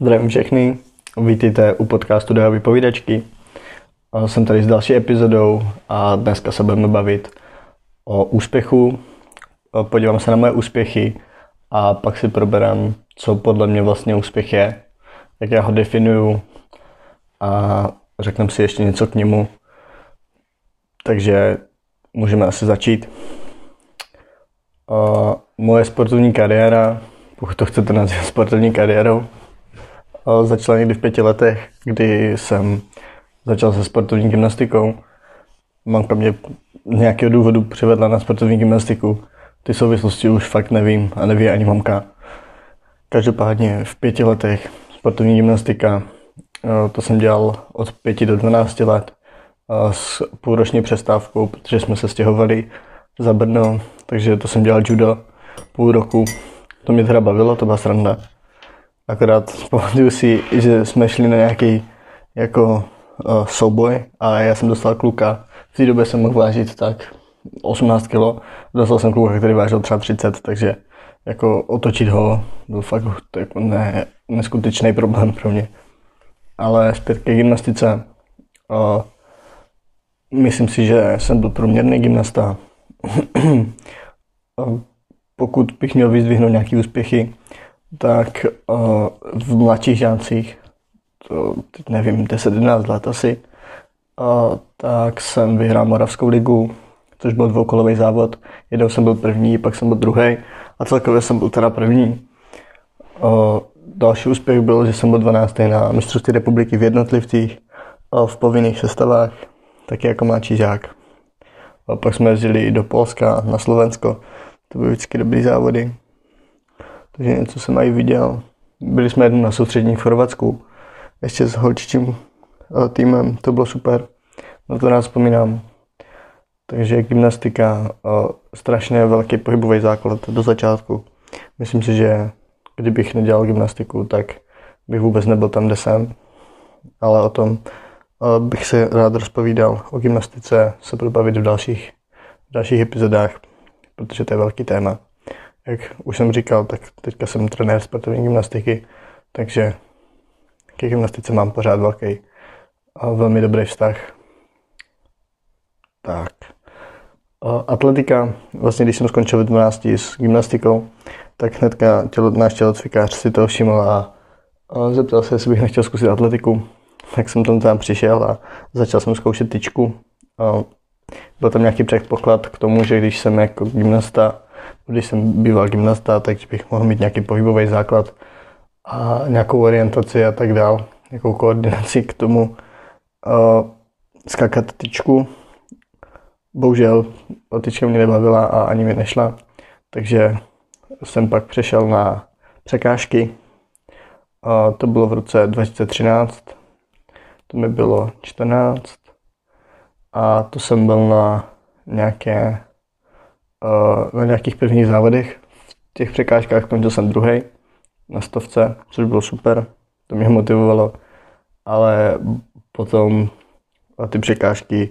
Zdravím všechny, vítejte u podcastu D.Vypovědačky. Jsem tady s další epizodou a dneska se budeme bavit o úspěchu. Podívám se na moje úspěchy a pak si proberám, co podle mě vlastně úspěch je, jak já ho definuju a řekneme si ještě něco k němu. Takže můžeme asi začít. Moje sportovní kariéra, pokud to chcete nazvat sportovní kariérou, začala někdy v 5 letech, kdy jsem začal se sportovní gymnastikou. Mamka mě z nějakého důvodu přivedla na sportovní gymnastiku. Ty souvislosti už fakt nevím a neví ani mamka. Každopádně v 5 letech sportovní gymnastika, to jsem dělal od 5 do 12 let s půlroční přestávkou, protože jsme se stěhovali za Brno, takže to jsem dělal judo půl roku. To mě teda bavilo, to byla sranda. Akorát pamatuju si, že jsme šli na nějaký jako souboj a já jsem dostal kluka. V té době jsem mohl vážit tak 18 kg. Dostal jsem kluka, který vážil třeba 30, takže jako otočit ho byl fakt jako neskutečný problém pro mě. Ale zpět ke gymnastice. Myslím si, že jsem byl průměrný gymnasta. Pokud bych měl vyzdvihnout nějaké úspěchy, tak v mladších žácích, to teď nevím, 10-11 let asi, tak jsem vyhrál Moravskou ligu, což byl dvoukolový závod. Jednou jsem byl první, pak jsem byl druhý a celkově jsem byl teda první. Další úspěch byl, že jsem byl 12. na mistrovství republiky v jednotlivcích v povinných sestavách, taky jako mladší žák. A pak jsme jezdili do Polska, na Slovensko, to byly vždycky dobrý závody. Takže něco jsem aj viděl. Byli jsme jednou na soustředění v Chorvatsku, ještě s holčičím týmem, to bylo super, na to rád vzpomínám. Takže gymnastika, strašně velký pohybový základ do začátku. Myslím si, že kdybych nedělal gymnastiku, tak bych vůbec nebyl tam, kde jsem. Ale o tom bych se rád rozpovídal, o gymnastice se budu bavit v dalších epizodách, protože to je velký téma. Jak už jsem říkal, tak teďka jsem trenér sportovní gymnastiky, takže ke gymnastice mám pořád velký a velmi dobrý vztah. Tak. Atletika, vlastně když jsem skončil ve 12 s gymnastikou, tak hnedka náš tělocvikář si toho všiml a zeptal se, jestli bych nechtěl zkusit atletiku. Tak jsem tam přišel a začal jsem zkoušet tyčku. Byl tam nějaký předpoklad k tomu, že když jsem býval gymnasta, takže bych mohl mít nějaký pohybový základ a nějakou orientaci a tak dál, nějakou koordinaci k tomu skákat tyčku. Bohužel tyčka mě nebavila a ani mi nešla, takže jsem pak přešel na překážky. To bylo v roce 2013, to mi bylo 14 a to jsem byl na nějakých prvních závodech. V těch překážkách končil jsem 2. na 100, což bylo super, to mě motivovalo, ale potom ty překážky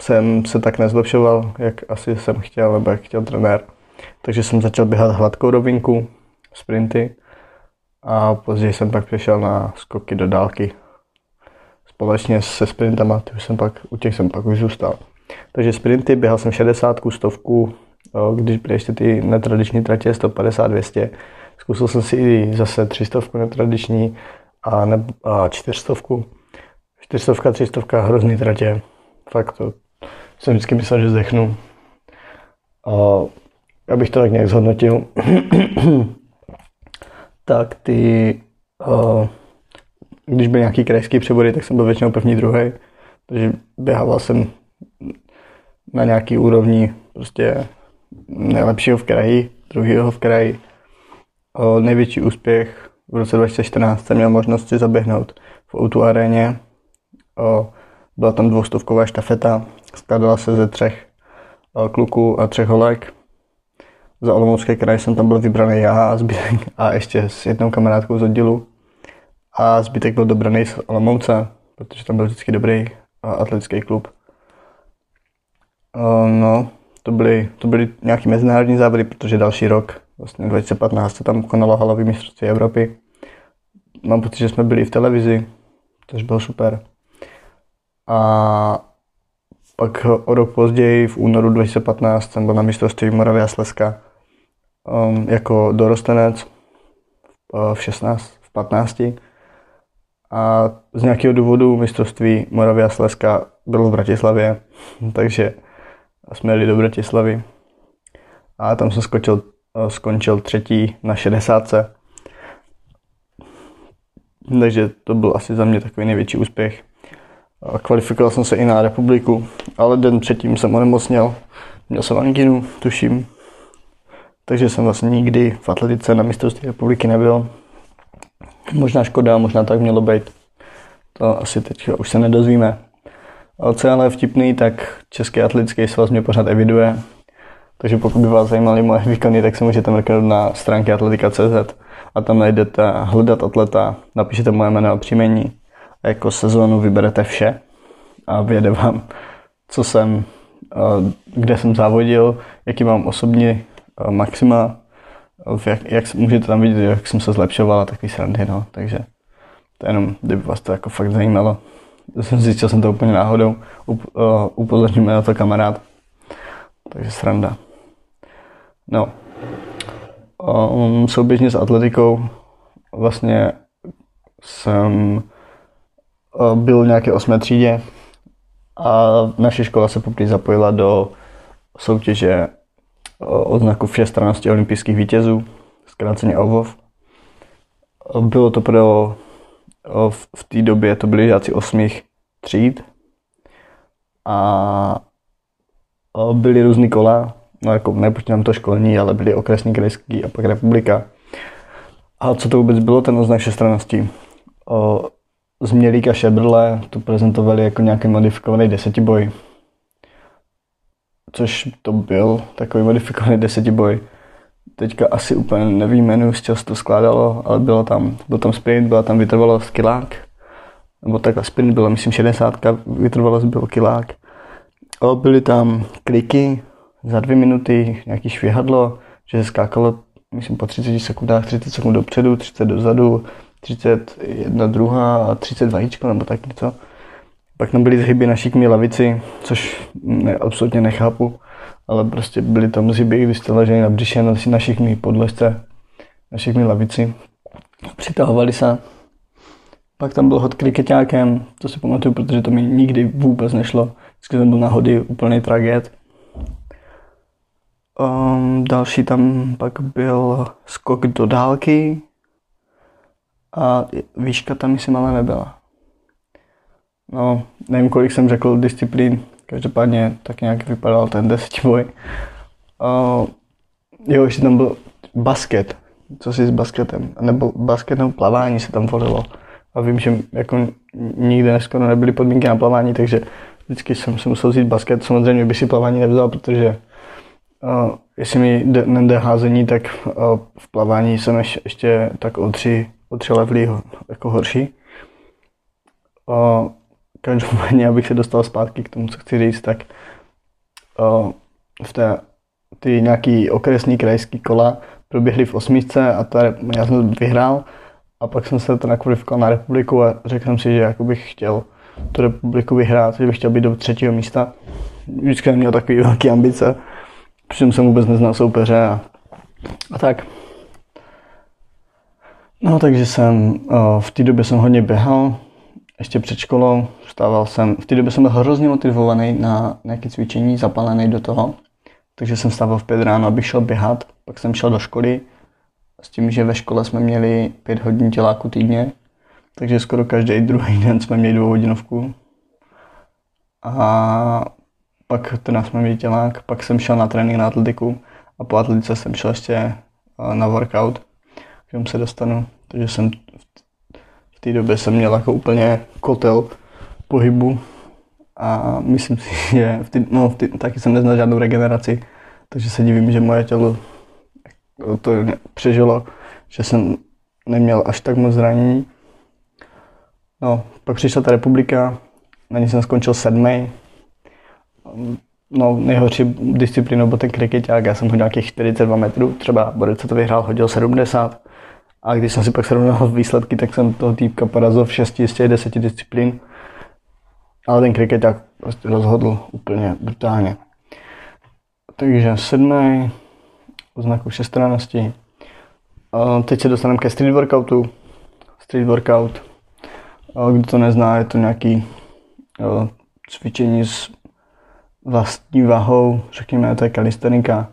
jsem se tak nezlepšoval, jak asi jsem chtěl, nebo jak chtěl trenér. Takže jsem začal běhat hladkou rovinku, sprinty a později jsem pak přešel na skoky do dálky. Společně se sprintama, u těch jsem pak už zůstal. Takže sprinty, běhal jsem 60, 100, když byly ještě ty netradiční tratě 150, 200. Zkusil jsem si i zase 300 netradiční a 400. 400, 300, hrozný tratě. Fakt to jsem vždycky myslel, že zdechnu. Abych to tak nějak zhodnotil, tak když byly nějaký krajský přebody, tak jsem byl většinou první, druhý. Takže běhával jsem na nějaký úrovni prostě nejlepšího v kraji, druhého v kraji. Největší úspěch v roce 2014 jsem měl možnost si zaběhnout v O2 aréně. Byla tam 200 štafeta, skládala se ze 3 kluků a 3 holek. Za Olomoucký kraj jsem tam byl vybraný já a zbytek a ještě s jednou kamarádkou z oddílu. A zbytek byl dobraný z Olomouce, protože tam byl vždycky dobrý atletický klub. To byly nějaký mezinárodní závody, protože další rok, vlastně 2015, se tam konalo halové mistrovství Evropy. mám pocit, že jsme byli v televizi, což bylo super. A pak o rok později, v únoru 2015, jsem byl na mistrovství Moravy a Slezska jako dorostenec v 15. A z nějakého důvodu mistrovství Moravy a Slezska bylo v Bratislavě, takže jsme jeli do Bratislavy. A tam jsem skončil třetí na 60. Takže to byl asi za mě takový největší úspěch. Kvalifikoval jsem se i na republiku, ale den předtím jsem onemocněl. Měl jsem angínu, tuším. Takže jsem vlastně nikdy v atletice na mistrovství republiky nebyl. Možná škoda, možná tak mělo být. To asi teď už se nedozvíme. Ale co je ale vtipný, tak Český atletický svaz mě pořád eviduje. Takže pokud by vás zajímaly moje výkony, tak se můžete mrknout na stránky atletika.cz a tam najdete hledat atleta, napíšete moje jméno a příjmení a jako sezónu vyberete vše a vyjede vám, co jsem, kde jsem závodil, jaký mám osobní maxima, jak můžete tam vidět, jak jsem se zlepšoval a takový srandy, no. Takže to jenom, kdyby vás to jako fakt zajímalo. Zjistil jsem to úplně náhodou, upozornil mě na to kamarád. Takže sranda. No. Souběžně s atletikou vlastně jsem byl v nějaké 8. třídě a naše škola se poprvé zapojila do soutěže odznaků všestrannosti olympijských vítězů, zkráceně OVOV. Bylo to pro v té době to byli žáci 8. tříd a byly různý kola, no jako nepočítám to školní, ale byly okresní, krajský a pak republika. A co to vůbec bylo, ten odznak všestrannosti? Z Mělíka Šebrle to prezentovali jako nějaký modifikovaný desetiboj. Což to byl takový modifikovaný desetiboj. Teďka asi úplně nevím, z čeho se to skládalo, ale byl tam sprint, byla tam vytrvalost kilák. Nebo takhle sprint byla, myslím, 60, vytrvalost byl kilák. Byly tam kliky za 2 minuty, nějaký švihadlo, že se skákalo, myslím, po 30 sekundách, 30 sekund dopředu, 30 dozadu, 31 druhá a 32 jíčko, nebo tak něco. Pak tam byly zhyby na šikmý lavici, což absolutně nechápu, ale prostě byly tam zhyby, když jste leželi na břiše, na šikmý podložce, na šikmý lavici. Přitahovali se. Pak tam byl hod krikeťákem, to si pamatuju, protože to mi nikdy vůbec nešlo. Vždycky jsem byl na hody, úplný tragéd. Další tam pak byl skok do dálky a výška tam myslím ale nebyla. No, nevím, kolik jsem řekl disciplín, každopádně tak nějak vypadal ten desetiboj. Jo, ještě tam byl basket, co si s basketem, nebo basket nebo plavání se tam volilo. A vím, že jako nikde skoro nebyly podmínky na plavání, takže vždycky jsem si musel vzít basket. Samozřejmě bych si plavání nevzal, protože jestli mi nejde házení, tak v plavání jsem ještě tak o tři levely jako horší. Každopádně, abych se dostal zpátky k tomu, co chci říct, tak v ty nějaký okresní krajský kola proběhly v 8. a já jsem vyhrál. A pak jsem se teda kvalifikoval na republiku a řekl jsem si, že jako bych chtěl tu republiku vyhrát, že bych chtěl být do 3. místa. Vždycky jsem měl takové velké ambice, přičem jsem vůbec neznal soupeře a tak. No takže jsem, v té době jsem hodně běhal, ještě před školou, vstával jsem, v té době jsem byl hrozně motivovaný na nějaké cvičení, zapálený do toho, takže jsem vstával v 5 ráno, abych šel běhat, pak jsem šel do školy, s tím, že ve škole jsme měli 5 hodin těláku týdně, takže skoro každý druhý den jsme měli 2hodinovku. A pak teda jsme měli tělák, pak jsem šel na trénink na atletiku a po atletice jsem šel ještě na workout, k tomu se dostanu. Takže jsem v té době jsem měl jako úplně kotel pohybu a myslím si, že taky jsem neznal žádnou regeneraci, takže se divím, že moje tělo to přežilo, že jsem neměl až tak moc zranění. No, pak přišla ta republika, na ní jsem skončil 7. No, nejhorší disciplínou byl ten krikeťák, já jsem hodil nějakých 42 metrů, třeba Borec to vyhrál, hodil 70 A když jsem si pak srovnal výsledky, tak jsem toho týpka porazil v 6 z těch 10 disciplín. Ale ten kriketák prostě rozhodl úplně brutálně. Takže 7. odznaků všestrannosti. Teď se dostaneme ke street workoutu. Street workout, kdo to nezná, je to nějaký cvičení s vlastní váhou, řekněme, to je kalistenika.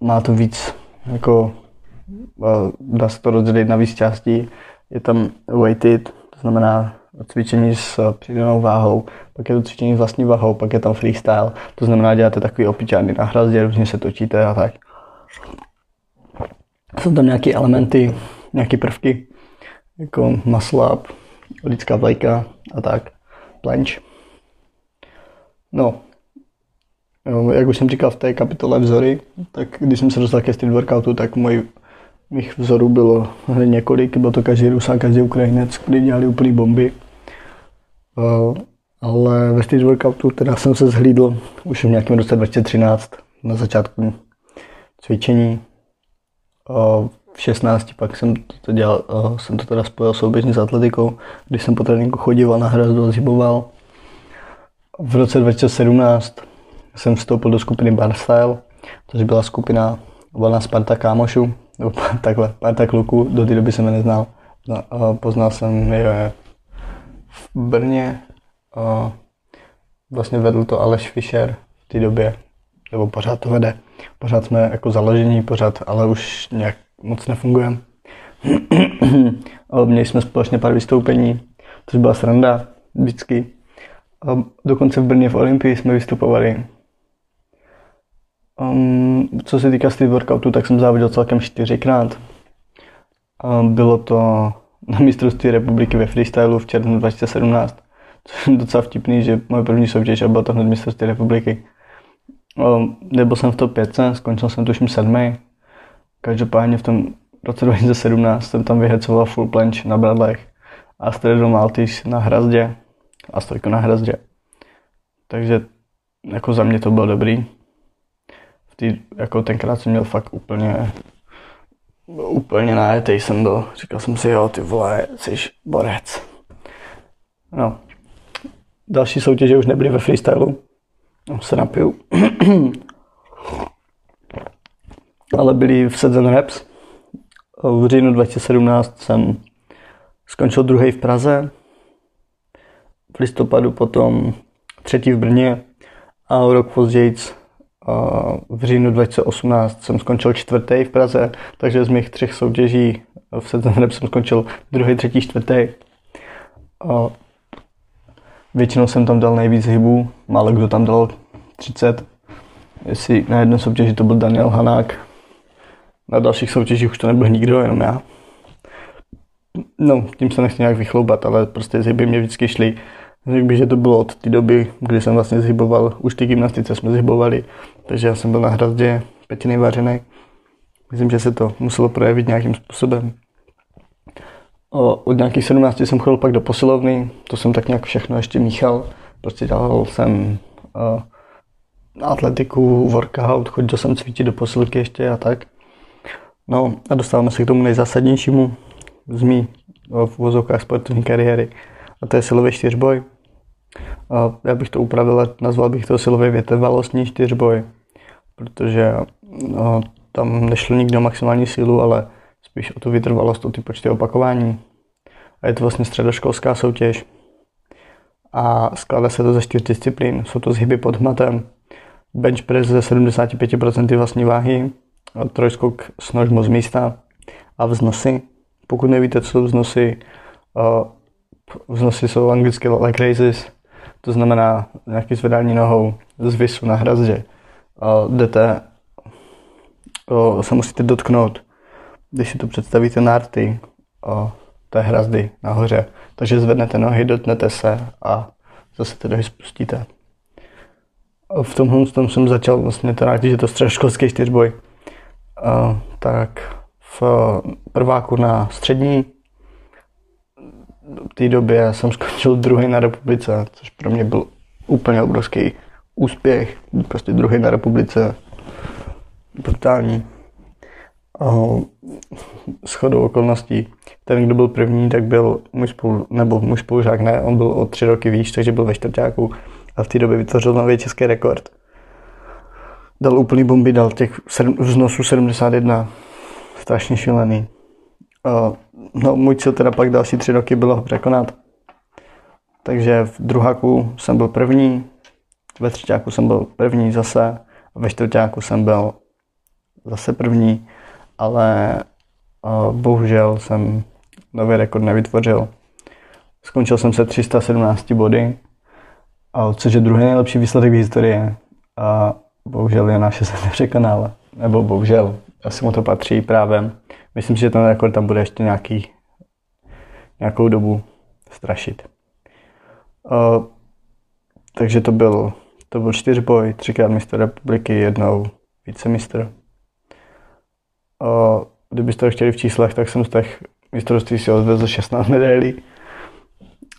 Má to víc, jako, dá se to rozdělit na víc částí. Je tam weighted, to znamená cvičení s přidanou váhou, pak je to cvičení s vlastní váhou, pak je tam freestyle, to znamená, děláte takový opičárny na hrazdě, různě se točíte a tak. Jsou tam nějaké elementy, nějaké prvky, jako muscle up, lidská vlajka a tak, planche. No, jak už jsem říkal v té kapitole vzory, tak když jsem se dostal ke street workoutu, tak mých vzorů bylo hned několik, bylo to každý Rus a každý Ukrajinec, kdy dělali úplný bomby. Ale ve street workoutu teda jsem se zhlídl už v nějakém roce 2013 na začátku cvičení. V 16 pak jsem to teda spojil souběžně s atletikou, když jsem po tréninku chodil na hrazdu a zhyboval. V roce 2017 jsem vstoupil do skupiny Bar Style, což byla skupina volná Sparta kámošů, nebo takhle, Sparta kluků, do té doby jsem je neznal. Poznal jsem je v Brně, vlastně vedl to Aleš Fischer v té době, nebo pořád to vede. Pořád jsme jako založení, pořád, ale už nějak moc nefungujeme. Měli jsme společně pár vystoupení, což byla sranda vždycky. Dokonce v Brně v Olympii jsme vystupovali. Co se týká street workoutu, tak jsem závodil celkem 4x. Bylo to na mistrovství republiky ve freestylu v červnu 2017. Což je docela vtipný, že moje první soutěž a bylo to hned mistrovství republiky. Nebyl jsem v top 5, skončil jsem tuším 7. Každopádně v tom roce 2017 jsem tam vyhecoval full planche na bradlech a středom Altiš na hrazdě a stojku na hrazdě. Takže jako za mě to bylo dobrý. Jako tenkrát jsem měl fakt úplně najetej jsem byl. Říkal jsem si, jo, ty vole, jsi borec. No. Další soutěže už nebyly ve freestylu. Se napiju. Ale byli v Sudden Raps. V říjnu 2017 jsem skončil 2. v Praze. V listopadu potom 3. v Brně. A rok později v říjnu 2018 jsem skončil 4. v Praze. Takže z mých 3 soutěží v Sudden Raps jsem skončil 2., 3., 4. Většinou jsem tam dal nejvíc hybů, málo kdo tam dal 30. Jestli na jedné soutěži to byl Daniel Hanák, na dalších soutěžích už to nebyl nikdo, jenom já. No, tím se nechci nějak vychloubat, ale prostě zhyby mě vždycky šly. Řekl bych, že to bylo od té doby, kdy jsem vlastně zhyboval, už ty gymnastice jsme zhybovali, takže já jsem byl na hrazdě, pětinej vařenek. Myslím, že se to muselo projevit nějakým způsobem. Od nějakých 17 jsem chodil pak do posilovny, to jsem tak nějak všechno ještě míchal. Prostě dělal jsem atletiku, workout, chodil jsem cvičit do posilky ještě a tak. No a dostáváme se k tomu nejzásadnějšímu z mý v uvozovkách sportovní kariéry. A to je silový čtyřboj. Já bych to upravil a nazval bych to silový vytrvalostní čtyřboj. Protože tam nešlo nikdo maximální sílu, ale spíš o tu vytrvalost, o ty počty opakování. A je to vlastně středoškolská soutěž. A skládá se to ze 4 disciplín. Jsou to zhyby pod hmatem, bench press ze 75% vlastní váhy, trojskok s nožmo z místa a vznosy. Pokud nevíte, co jsou vznosy, vznosy jsou anglicky leg raises, to znamená nějaké zvedání nohou z visu na hrazdě. Se musíte dotknout, když si to představíte nárty té hrazdy nahoře, takže zvednete nohy, dotknete se a zase ty nohy spustíte. V tomhle tom jsem začal vlastně teda, když je to středoškolský čtyřboj, tak v prváku na střední, v té době jsem skončil 2. na republice, což pro mě byl úplně obrovský úspěch, prostě 2. na republice, brutální. shodou okolností ten, kdo byl první, tak byl můj spolužák, ne, on byl o 3 roky výš, takže byl ve čtvrťáku a v té době vytvořil nový český rekord. Dal úplný bomby, dal těch vznosů 71, strašně šilený. No, můj cíl teda pak další 3 roky bylo ho překonat. Takže v druháku jsem byl první, ve třetíku jsem byl první zase, ve čtvrťáku jsem byl zase první, ale bohužel jsem nový rekord nevytvořil. Skončil jsem se 317 body, což je druhý nejlepší výsledek v historii. A bohužel je naše se nepřekonal, nebo bohužel, asi mu to patří právě. Myslím si, že ten rekord tam bude ještě nějakou dobu strašit. Takže to byl 4boj, 3x mistr republiky, 1 vicemistr. Kdybyste to chtěli v číslech, tak jsem z těch mistrovství si odvezl 16 medailí.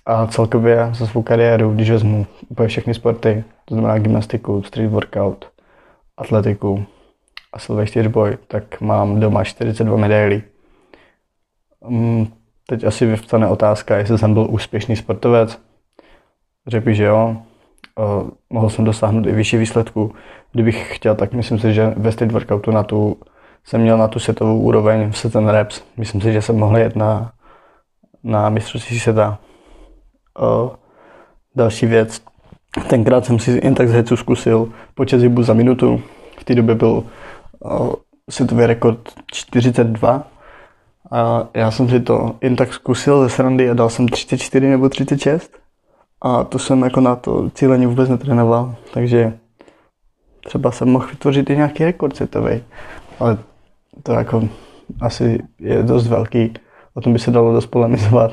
A celkově za svou kariéru, když vezmu úplně všechny sporty, to znamená gymnastiku, street workout, atletiku a silový čtyřboj, tak mám doma 42 medailí. Teď asi vyvstane otázka, jestli jsem byl úspěšný sportovec. Řekl, že jo. Mohl jsem dosáhnout i vyšší výsledku. Kdybych chtěl, tak myslím si, že ve street workoutu jsem měl na tu světovou úroveň v Sudden Raps. Myslím si, že jsem mohl jet na mistrovství světa. Další věc. Tenkrát jsem si jen tak z hecu zkusil počet zhybů za minutu. V té době byl světový rekord 42. A já jsem si to jen tak zkusil ze srandy a dal jsem 34 nebo 36. A to jsem jako na to cíleně vůbec netrénoval, takže třeba jsem mohl vytvořit i nějaký rekord světový, ale to jako asi je dost velký, o tom by se dalo dost polemizovat.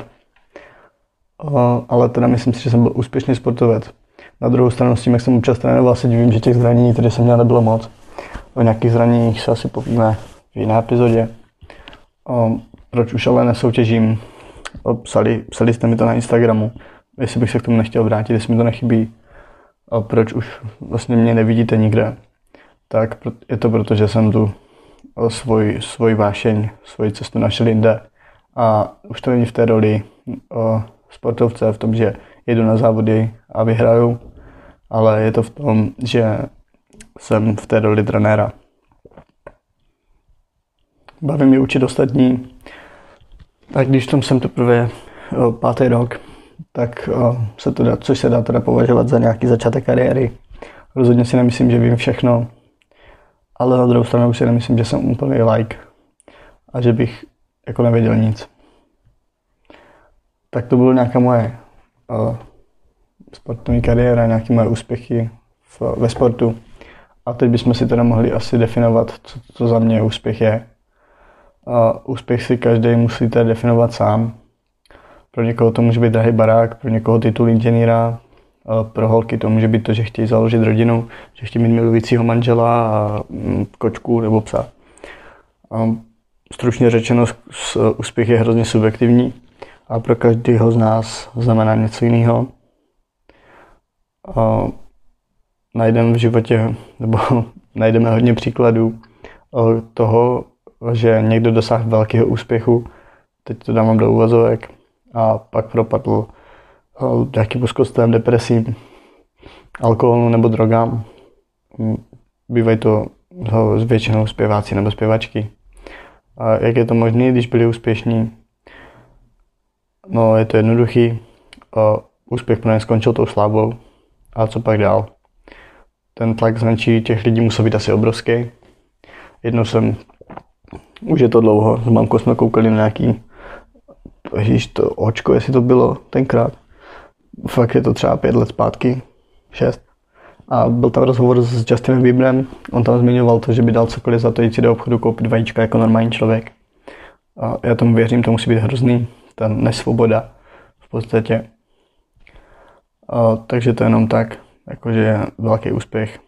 Ale teda myslím si, že jsem byl úspěšný sportovec. Na druhou stranu s tím, jak jsem občas trénoval, se divím, že těch zranění, které jsem měl, nebylo moc. O nějakých zraněních se asi povíme v jiné epizodě. Proč už ale nesoutěžím? Psali jste mi to na Instagramu. Jestli bych se k tomu nechtěl vrátit, jestli mi to nechybí, a proč už vlastně mě nevidíte nikde, tak je to proto, že jsem tu svoji vášeň, svoji cestu našel jinde. A už to není v té roli sportovce v tom, že jedu na závody a vyhraju, ale je to v tom, že jsem v té roli trenéra. Baví mě učit ostatní, tak když v tom jsem teprve 5. rok, tak což se dá teda považovat za nějaký začátek kariéry. Rozhodně si nemyslím, že vím všechno, ale na druhou stranu si nemyslím, že jsem úplný like a že bych jako nevěděl nic. Tak to byla nějaká moje sportovní kariéra, nějaké moje úspěchy ve sportu. A teď bychom si teda mohli asi definovat, co za mě úspěch je. Úspěch si každý musíte definovat sám. Pro někoho to může být drahý barák, pro někoho titul inženýra, pro holky to může být to, že chtějí založit rodinu, že chtějí mít milujícího manžela a kočku nebo psa. Stručně řečeno, úspěch je hrozně subjektivní a pro každého z nás znamená něco jiného. Najdeme v životě, nebo najdeme hodně příkladů toho, že někdo dosáhl velkého úspěchu, teď to dávám do uvazovek, a pak propadl nějakým úzkostem, depresím, alkoholu nebo drogám. Bývají to většinou zpěváci nebo zpěvačky. A jak je to možné, když byli úspěšní? No, je to jednoduchý. Úspěch pro ně skončil tou slávou. A co pak dál? Ten tlak značí těch lidí musel být asi obrovský. Už je to dlouho, s mamkou jsme koukali na nějaký to očko, jestli to bylo tenkrát. Fakt je to třeba 5 let zpátky, 6. A byl tam rozhovor s Justinem Bieberem, on tam zmiňoval to, že by dal cokoliv za to jít si do obchodu koupit vajíčka jako normální člověk. A já tomu věřím, to musí být hrozný, ta nesvoboda v podstatě. Takže to je jenom tak, jakože velký úspěch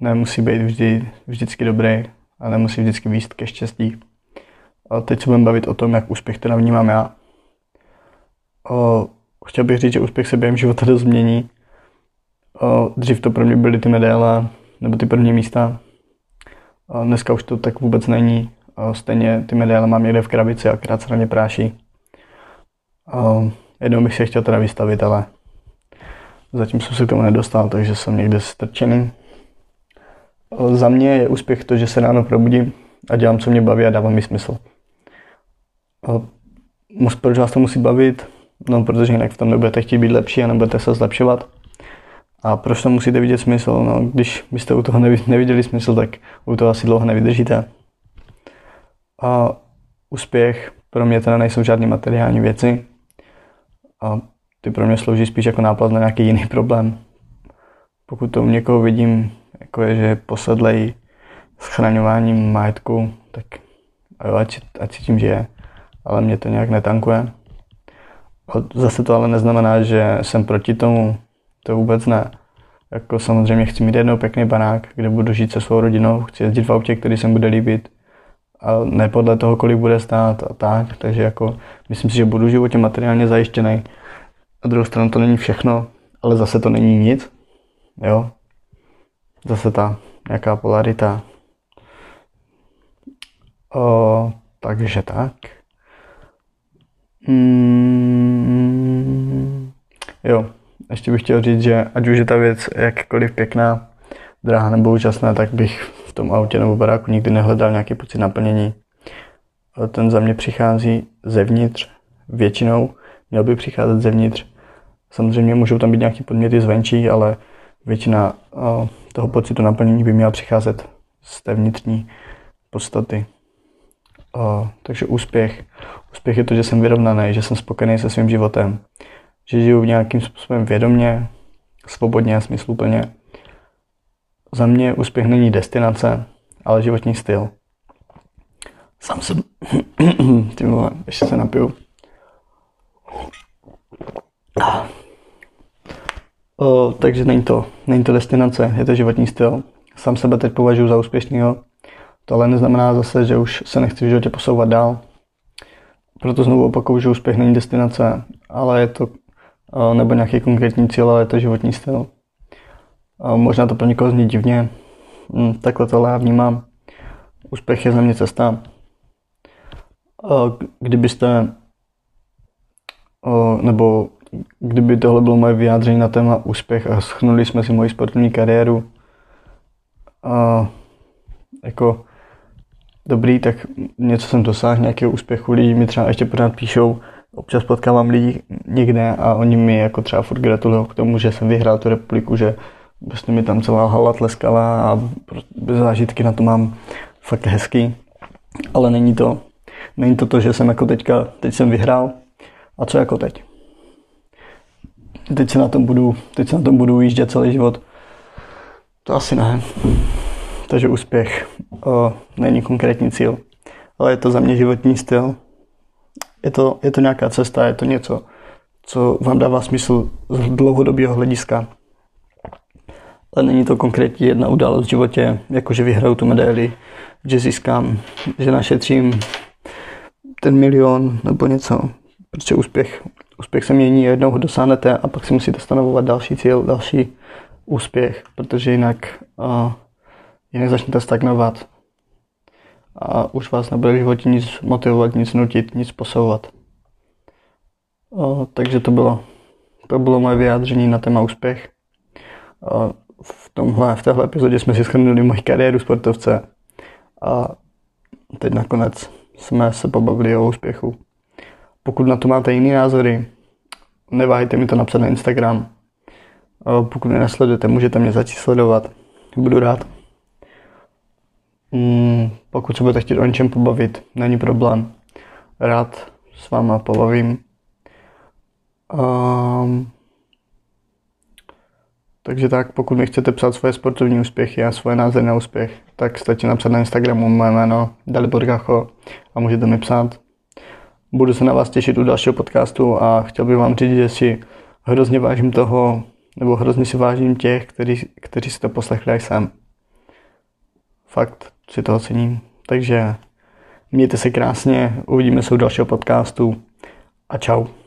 nemusí být vždycky dobrý a nemusí vždycky vést ke štěstí. A teď se budeme bavit o tom, jak úspěch teda vnímám já. Chtěl bych říct, že úspěch se během života dost změní. Dřív to pro mě byly ty medaile nebo ty první místa. Dneska už to tak vůbec není. Stejně ty medaile mám někde v krabici, akorát se na ně práší. Jednou bych se chtěl teda vystavit, ale zatím jsem se k tomu nedostal, takže jsem někde strčený. Za mě je úspěch to, že se ráno probudím a dělám, co mě baví a dává mi smysl. Proč vás to musí bavit? No, protože jinak v tom nebudete chtít být lepší a nebudete se zlepšovat. A proč tam musíte vidět smysl? No, když byste u toho neviděli smysl, tak u toho asi dlouho nevydržíte. A úspěch pro mě teda nejsou žádné materiální věci. A ty pro mě slouží spíš jako náplast na nějaký jiný problém. Pokud to u někoho vidím, jako je, že je posedlej schraňováním majetku, tak jo, ať si tím žije, ale mě to nějak netankuje. Zase to ale neznamená, že jsem proti tomu, to vůbec ne. Jako samozřejmě chci mít jednou pěkný barák, kde budu žít se svou rodinou, chci jezdit v autě, který se mi bude líbit, a ne podle toho, kolik bude stát a tak, takže jako myslím si, že budu v životě materiálně zajištěný. Na druhou stranu to není všechno, ale zase to není nic, jo. Zase ta nějaká polarita. Takže tak. Jo, ještě bych chtěl říct, že ať už je ta věc jakkoliv pěkná, drahá nebo úžasná, tak bych v tom autě nebo baráku nikdy nehledal nějaký pocit naplnění. Ten za mě přichází zevnitř, většinou měl by přicházet zevnitř. Samozřejmě můžou tam být nějaké podměty zvenčí, ale většina toho pocitu naplnění by měla přicházet z té vnitřní podstaty. Takže úspěch. Úspěch je to, že jsem vyrovnaný, že jsem spokojený se svým životem, že žiju nějakým způsobem vědomě, svobodně a smysluplně. Za mě úspěch není destinace, ale životní styl. Sám jsem... Ty vole, ještě se napiju. Takže není to destinace, je to životní styl. Sám sebe teď považuji za úspěšnýho. To ale neznamená zase, že už se nechci v životě posouvat dál. Proto znovu opakuju, že úspěch není destinace, ale je to, nebo nějaký konkrétní cíl, ale je to životní styl. Možná to pro někoho zní divně, takhle to já vnímám. Úspěch je za mě cesta. Kdyby tohle bylo moje vyjádření na téma úspěch a shrnuli jsme si moji sportovní kariéru, jako dobrý, tak něco jsem dosáhl, nějakého úspěchu, lidi mi třeba ještě pořád píšou, občas potkávám lidi někde a oni mi jako třeba furt gratulujou k tomu, že jsem vyhrál tu republiku, že vlastně mi tam celá hala tleskala a zážitky na to mám fakt hezký, ale není to, že jsem jako teď jsem vyhrál a co jako teď. Teď se na tom budu ujíždět celý život. To asi ne. Takže úspěch není konkrétní cíl, ale je to za mě životní styl. Je to nějaká cesta, je to něco, co vám dává smysl z dlouhodobého hlediska. Ale není to konkrétní jedna událost v životě, jako že vyhraju tu medaili, že získám, že našetřím ten 1 milion nebo něco. Protože úspěch se mění, jednou ho dosáhnete a pak si musíte stanovovat další cíl, další úspěch, protože jinak začnete stagnovat a už vás nebude v životě nic motivovat, nic nutit, nic posouvat. Takže to bylo moje vyjádření na téma úspěch. V téhle epizodě jsme si shrnuli moji kariéru sportovce a teď nakonec jsme se pobavili o úspěchu. Pokud na to máte jiné názory, neváhejte mi to napsat na Instagram. Pokud mě nesledujete, můžete mě začít sledovat. Budu rád. Pokud se budete chtít o něčem pobavit, není problém. Rád s váma pobavím. Takže tak, pokud mi chcete psát svoje sportovní úspěchy a svoje názory na úspěch, tak stačí napsat na Instagramu moje jméno Dalibor Gacho a můžete mi psát. Budu se na vás těšit u dalšího podcastu a chtěl bych vám říct, že si hrozně vážím toho, nebo hrozně si vážím těch, kteří si to poslechli až sem. Fakt si toho cením. Takže mějte se krásně, uvidíme se u dalšího podcastu a čau.